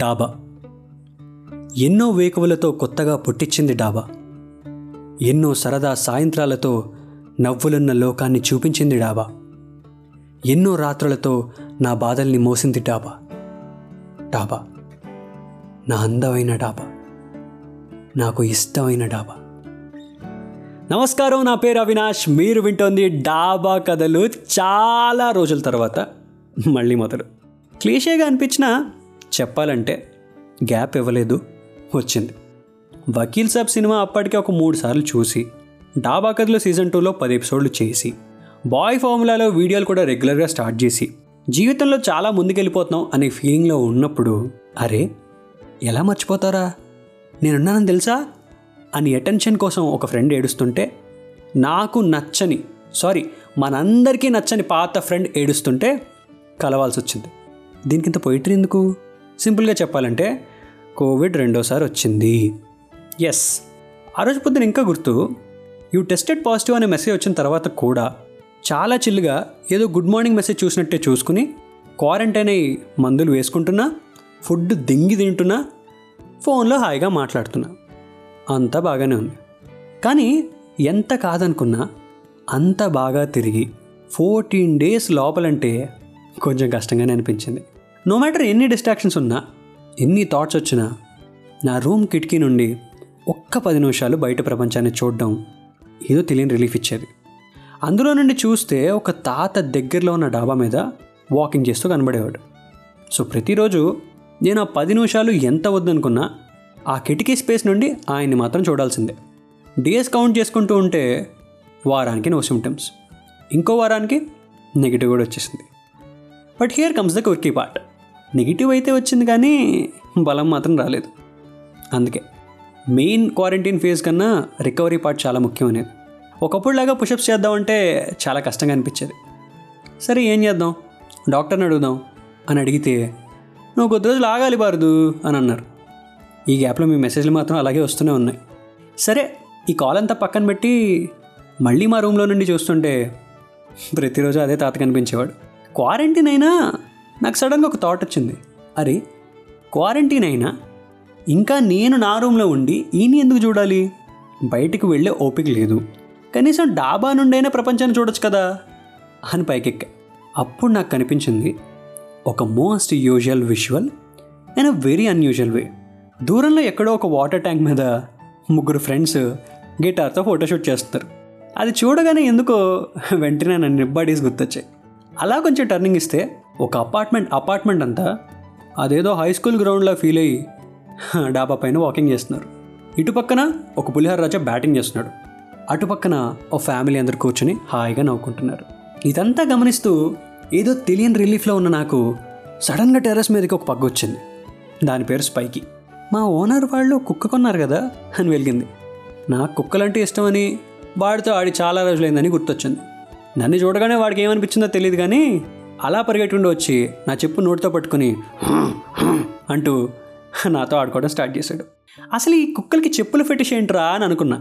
డాబా. ఎన్నో వేకువలతో కొత్తగా పుట్టించింది డాబా. ఎన్నో సరదా సాయంత్రాలతో నవ్వులున్న లోకాన్ని చూపించింది డాబా. ఎన్నో రాత్రులతో నా బాధల్ని మోసింది డాబా. డాబా నా అందమైన డాబా, నాకు ఇష్టమైన డాబా. నమస్కారం, నా పేరు అవినాష్. మీరు వింటోంది డాబా కథలు. చాలా రోజుల తర్వాత మళ్ళీ మొదలు. క్లీషేగా అనిపించినా చెప్పాలంటే గ్యాప్ ఇవ్వలేదు, వచ్చింది. వకీల్ సాబ్ సినిమా అప్పటికే ఒక 3 సార్లు చూసి, డాబా కథలు సీజన్ 2లో 10 ఎపిసోడ్లు చేసి, బాయ్ ఫార్ములాలో వీడియోలు కూడా రెగ్యులర్గా స్టార్ట్ చేసి, జీవితంలో చాలా ముందుకెళ్ళిపోతున్నాం అనే ఫీలింగ్లో ఉన్నప్పుడు, అరే ఎలా మర్చిపోతారా, నేనున్నానని తెలుసా అని అటెన్షన్ కోసం ఒక ఫ్రెండ్ ఏడుస్తుంటే, నాకు నచ్చని, సారీ మనందరికీ నచ్చని పాత ఫ్రెండ్ ఏడుస్తుంటే కలవాల్సి వచ్చింది. దీనికింత పొయిటరీ ఎందుకు? సింపుల్గా చెప్పాలంటే కోవిడ్ 2వ సారి వచ్చింది. ఎస్, ఆ రోజు పొద్దున ఇంకా గుర్తు, యూ టెస్టెడ్ పాజిటివ్ అనే మెసేజ్ వచ్చిన తర్వాత కూడా చాలా చిల్లుగా ఏదో గుడ్ మార్నింగ్ మెసేజ్ చూసినట్టే చూసుకుని, క్వారంటైన్ అయి మందులు వేసుకుంటున్నా, ఫుడ్ దింగి తింటున్నా, ఫోన్లో హాయిగా మాట్లాడుతున్నా, అంతా బాగానే ఉంది. కానీ ఎంత కాదనుకున్నా అంత బాగా తిరిగి 14 డేస్ లోపలంటే కొంచెం కష్టంగానే అనిపించింది. నో మ్యాటర్ ఎన్ని డిస్ట్రాక్షన్స్ ఉన్నా, ఎన్ని థాట్స్ వచ్చినా, నా రూమ్ కిటికీ నుండి ఒక్క 10 నిమిషాలు బయట ప్రపంచాన్ని చూడడం ఏదో తెలియని రిలీఫ్ ఇచ్చేది. అందులో నుండి చూస్తే ఒక తాత దగ్గరలో ఉన్న డాబా మీద వాకింగ్ చేస్తూ కనబడేవాడు. సో ప్రతిరోజు నేను ఆ 10 నిమిషాలు ఎంత వద్దనుకున్నా ఆ కిటికీ స్పేస్ నుండి ఆయన్ని మాత్రం చూడాల్సిందే. డేస్ కౌంట్ చేసుకుంటూ ఉంటే వారానికి 9 సిమ్టమ్స్, ఇంకో వారానికి నెగిటివ్ కూడా వచ్చేసింది. But here comes the quickie part. Negative అయితే వచ్చింది కానీ బలం మాత్రం రాలేదు. అందుకే మెయిన్ క్వారంటైన్ ఫేజ్ కన్నా రికవరీ పార్ట్ చాలా ముఖ్యమైనది. ఒకప్పుడులాగా పుషప్స్ చేద్దామంటే చాలా కష్టంగా అనిపించేది. సరే ఏం చేద్దాం, డాక్టర్ని అడుగుదాం అని అడిగితే, నువ్వు కొద్ది రోజులు ఆగాలి బారదు అని అన్నారు. ఈ గ్యాప్లో మీ మెసేజ్లు మాత్రం అలాగే వస్తూనే ఉన్నాయి. సరే ఈ కాల్ అంతా పక్కన పెట్టి మళ్ళీ మా రూమ్లో నుండి చూస్తుంటే ప్రతిరోజు అదే తాత కనిపించేవాడు. క్వారంటైన్ అయినా నాకు సడన్గా ఒక థాట్ వచ్చింది, అరే క్వారంటైన్ అయినా ఇంకా నేను నా రూమ్లో ఉండి ఈయన ఎందుకు చూడాలి, బయటికి వెళ్ళే ఓపిక లేదు, కనీసం డాబా నుండైనా ప్రపంచాన్ని చూడొచ్చు కదా అని పైకెక్కా. అప్పుడు నాకు కనిపించింది ఒక most usual visual and a very unusual way. దూరంలో ఎక్కడో ఒక వాటర్ ట్యాంక్ మీద 3 ఫ్రెండ్స్ గిటార్తో ఫోటోషూట్ చేస్తారు. అది చూడగానే ఎందుకో వెంటనే నా నిబ్బడీస్ గుర్తొచ్చాయి. అలా కొంచెం టర్నింగ్ ఇస్తే ఒక అపార్ట్మెంట్ అంతా అదేదో హై స్కూల్ గ్రౌండ్లో ఫీల్ అయ్యి డాబా పైన వాకింగ్ చేస్తున్నారు. ఇటుపక్కన ఒక పులిహార రాజా బ్యాటింగ్ చేస్తున్నాడు, అటుపక్కన ఓ ఫ్యామిలీ అందరు కూర్చొని హాయిగా నవ్వుకుంటున్నారు. ఇదంతా గమనిస్తూ ఏదో తెలియని రిలీఫ్లో ఉన్న నాకు సడన్గా టెర్రస్ మీదకి ఒక పగ్గు వచ్చింది. దాని పేరు స్పైకి. మా ఓనర్ వాళ్ళు కుక్క కొన్నారు కదా అని వెలిగింది. నాకు కుక్కలంటే ఇష్టమని వాడితో ఆడి చాలా రోజులైందని గుర్తొచ్చింది. నన్ను చూడగానే వాడికి ఏమనిపించిందో తెలియదు కానీ అలా పరిగెట్టుకుంటూ వచ్చి నా చెప్పు నోటితో పట్టుకుని అంటూ నాతో ఆడుకోవడం స్టార్ట్ చేశాడు. అసలు ఈ కుక్కలకి చెప్పులు ఫెటిష్ ఏంట్రా అని అనుకున్నా.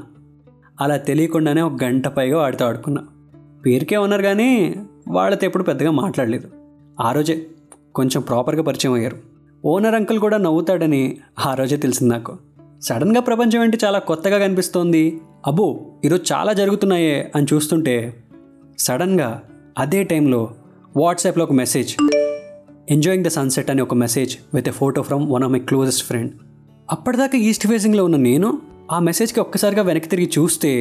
అలా తెలియకుండానే 1 గంట పైగా వాడితో ఆడుకున్నా. పేరుకే ఉన్నారు కానీ వాళ్ళతో ఎప్పుడు పెద్దగా మాట్లాడలేదు. ఆ రోజే కొంచెం ప్రాపర్గా పరిచయం అయ్యారు. ఓనర్ అంకుల్ కూడా నవ్వుతాడని ఆ రోజే తెలిసింది నాకు. సడన్గా ప్రపంచం ఏంటి చాలా కొత్తగా కనిపిస్తోంది, అబ్బో ఈరోజు చాలా జరుగుతున్నాయే అని చూస్తుంటే, సడన్గా అదే టైంలో వాట్సాప్లో ఒక మెసేజ్, ఎంజాయింగ్ ద సన్సెట్ అని ఒక message with a photo from one of my closest friend. అప్పటిదాకా ఈస్ట్ ఫేసింగ్లో ఉన్న నేను ఆ మెసేజ్కి ఒక్కసారిగా వెనక్కి తిరిగి చూస్తే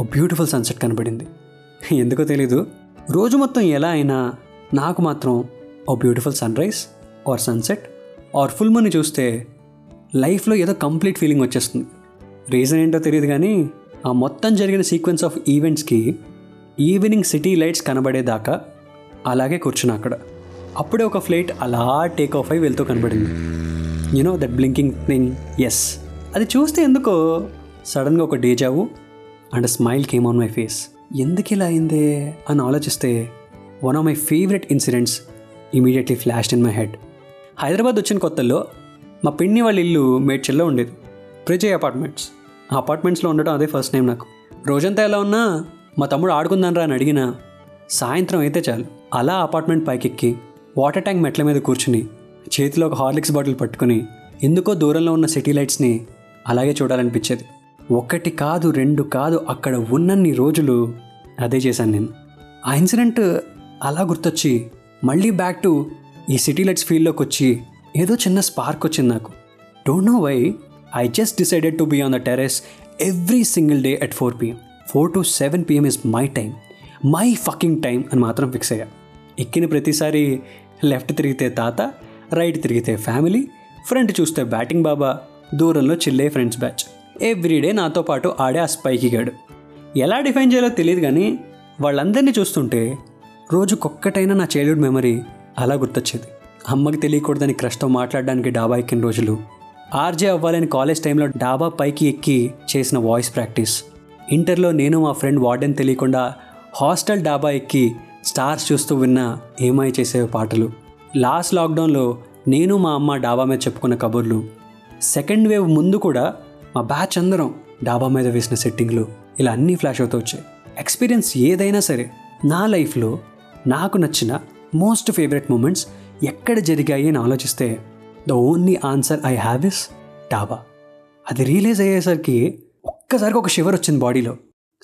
ఓ బ్యూటిఫుల్ సన్సెట్ కనబడింది. ఎందుకో తెలీదు, రోజు మొత్తం ఎలా అయినా నాకు మాత్రం ఓ beautiful sunrise or sunset or full moon చూస్తే లైఫ్లో ఏదో కంప్లీట్ ఫీలింగ్ వచ్చేస్తుంది. రీజన్ ఏంటో తెలియదు కానీ ఆ మొత్తం జరిగిన సీక్వెన్స్ ఆఫ్ ఈవెంట్స్కి ఈవినింగ్ సిటీ లైట్స్ కనబడేదాకా అలాగే కూర్చున్నా అక్కడ. అప్పుడే ఒక ఫ్లైట్ అలా టేక్ ఆఫ్ అయి వెళ్తూ కనబడింది. You know that blinking thing. Yes, అది చూస్తే ఎందుకో సడన్గా ఒక deja vu and smile came on my face. ఎందుకు ఇలా అయిందే అని ఆలోచిస్తే one of my favourite incidents immediately flashed in my head. Hyderabad వచ్చిన కొత్తల్లో మా పిన్ని వాళ్ళ ఇల్లు మేడ్చల్లో ఉండేది, ప్రజయ్ అపార్ట్మెంట్స్. ఆ అపార్ట్మెంట్స్లో ఉండడం అదే ఫస్ట్ టైం నాకు. రోజంతా ఎలా ఉన్నా మా తమ్ముడు ఆడుకుందానరా అని అడిగినా, సాయంత్రం అయితే చాలు అలా అపార్ట్మెంట్ పైకెక్కి వాటర్ ట్యాంక్ మెట్ల మీద కూర్చుని చేతిలో ఒక హార్లిక్స్ బాటిల్ పట్టుకుని ఎందుకో దూరంలో ఉన్న సిటీ లైట్స్ని అలాగే చూడాలనిపించేది. ఒకటి కాదు, రెండు కాదు, అక్కడ ఉన్నన్ని రోజులు అదే చేశాను నేను. ఆ ఇన్సిడెంట్ అలా గుర్తొచ్చి మళ్ళీ బ్యాక్ టు ఈ సిటీ లైట్స్ ఫీల్డ్లోకి వచ్చి ఏదో చిన్న స్పార్క్ వచ్చింది నాకు. Don't know why I just decided to be on the terrace every single day at 4 PM. 4 to 7 PM is my time, my fucking time అని మాత్రం ఫిక్స్ అయ్యా. ఎక్కిన ప్రతిసారి లెఫ్ట్ తిరిగితే తాత, రైట్ తిరిగితే ఫ్యామిలీ, ఫ్రంట్ చూస్తే బ్యాటింగ్ బాబా, దూరంలో చిల్లే ఫ్రెండ్స్ బ్యాచ్. ఎవ్రీడే నాతో పాటు ఆడే ఆ స్పైక్ గాడు. ఎలా డిఫైన్ చేయాలో తెలియదు కానీ వాళ్ళందరినీ చూస్తుంటే రోజుకొక్కటైనా నా చైల్డ్హుడ్ మెమరీ అలా గుర్తొచ్చేది. అమ్మకి తెలియకూడదని క్రష్తో మాట్లాడడానికి డాబా ఎక్కిన రోజులు, ఆర్జే అవ్వాలని కాలేజ్ టైంలో డాబా పైకి ఎక్కి చేసిన వాయిస్ ప్రాక్టీస్, ఇంటర్లో నేను మా ఫ్రెండ్ వార్డెన్ తెలియకుండా హాస్టల్ డాబా ఎక్కి స్టార్స్ చూస్తూ విన్న ఏమై చేసేవి పాటలు, లాస్ట్ లాక్డౌన్లో నేను మా అమ్మ డాబా మీద చెప్పుకున్న కబుర్లు, సెకండ్ వేవ్ ముందు కూడా మా బ్యాచ్ అందరం డాబా మీద వేసిన సెట్టింగ్లు, ఇలా అన్నీ ఫ్లాష్ అవుతూ వచ్చాయి. ఎక్స్పీరియన్స్ ఏదైనా సరే నా లైఫ్లో నాకు నచ్చిన మోస్ట్ ఫేవరెట్ మూమెంట్స్ ఎక్కడ జరిగాయి అని ఆలోచిస్తే the only answer I have is డాబా. అది రియలైజ్ అయ్యేసరికి ఒక్కసారిగా ఒక షివర్ వచ్చింది బాడీలో.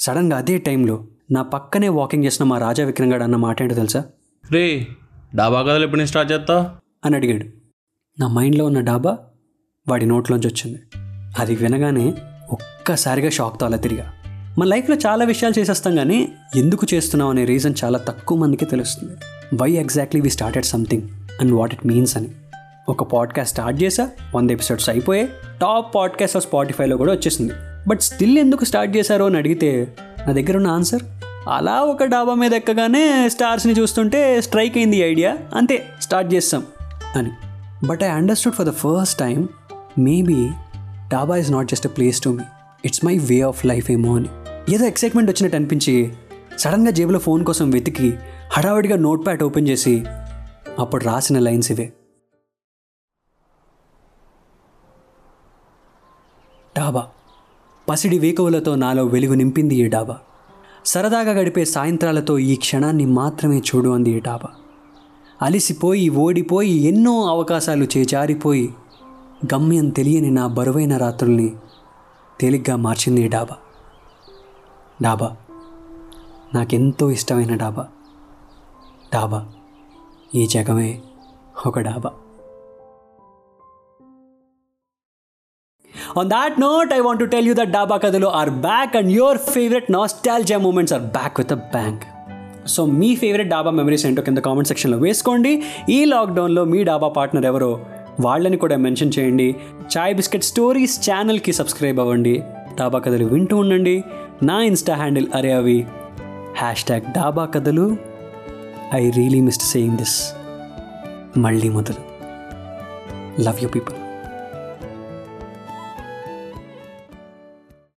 సడన్గా అదే టైంలో నా పక్కనే వాకింగ్ చేసిన మా రాజా విక్రంగాడు అన్న మాట ఏంటో తెలుసా? రే, డాబా కథలు ఎప్పుడు నేను స్టార్ట్ చేస్తా అని అడిగాడు. నా మైండ్లో ఉన్న డాబా వాడి నోట్లోంచి వచ్చింది. అది వినగానే ఒక్కసారిగా షాక్తో అలా తిరిగా. మన లైఫ్లో చాలా విషయాలు చేసేస్తాం కానీ ఎందుకు చేస్తున్నాం అనే రీజన్ చాలా తక్కువ మందికి తెలుస్తుంది. Why exactly we started something and what it means అని ఒక పాడ్కాస్ట్ స్టార్ట్ చేసా. 100 ఎపిసోడ్స్ అయిపోయాయి. టాప్ పాడ్కాస్ట్ స్పాటిఫైలో కూడా వచ్చేసింది. బట్ స్టిల్ ఎందుకు స్టార్ట్ చేశారో అని అడిగితే నా దగ్గర ఉన్న ఆన్సర్ అలా ఒక డాబా మీద ఎక్కగానే స్టార్స్ని చూస్తుంటే స్ట్రైక్ అయింది ఐడియా, అంతే స్టార్ట్ చేస్తాం అని. But I understood for the first time maybe డాబా is not just a place to me, it's my way of life ఏమో అని. ఏదో ఎక్సైట్మెంట్ వచ్చినట్టు అనిపించి సడన్గా జేబులో ఫోన్ కోసం వెతికి హడావిడిగా నోట్ ప్యాడ్ ఓపెన్ చేసి అప్పుడు రాసిన లైన్స్ ఇవే. డాబా పసిడి వేకువలతో నాలో వెలుగు నింపింది ఈ డాబా. సరదాగా గడిపే సాయంత్రాలతో ఈ క్షణాన్ని మాత్రమే చూడు అంది ఈ డాబా. అలిసిపోయి ఓడిపోయి ఎన్నో అవకాశాలు చేజారిపోయి గమ్యం తెలియని నా బరువైన రాత్రుల్ని తేలిగ్గా మార్చింది ఈ డాబా. డాబా నాకెంతో ఇష్టమైన డాబా. డాబా ఈ జగమే ఒక డాబా. On that note, I want to tell you that Daba Kadalu are back and your favorite nostalgia moments are back with a bang. So, మీ ఫేవరెట్ డాబా మెమరీస్ ఏంటో కింద కామెంట్ సెక్షన్లో వేసుకోండి. ఈ లాక్డౌన్లో మీ డాబా పార్ట్నర్ ఎవరో వాళ్ళని కూడా మెన్షన్ చేయండి. చాయ్ బిస్కెట్ స్టోరీస్ ఛానల్కి సబ్స్క్రైబ్ అవ్వండి. డాబా కథలు వింటూ ఉండండి. నా ఇన్స్టా హ్యాండిల్ AreyyAvi, హ్యాష్ట్యాగ్ డాబా కథలు. I really missed saying this. మళ్ళీ మొదలు. Love you people.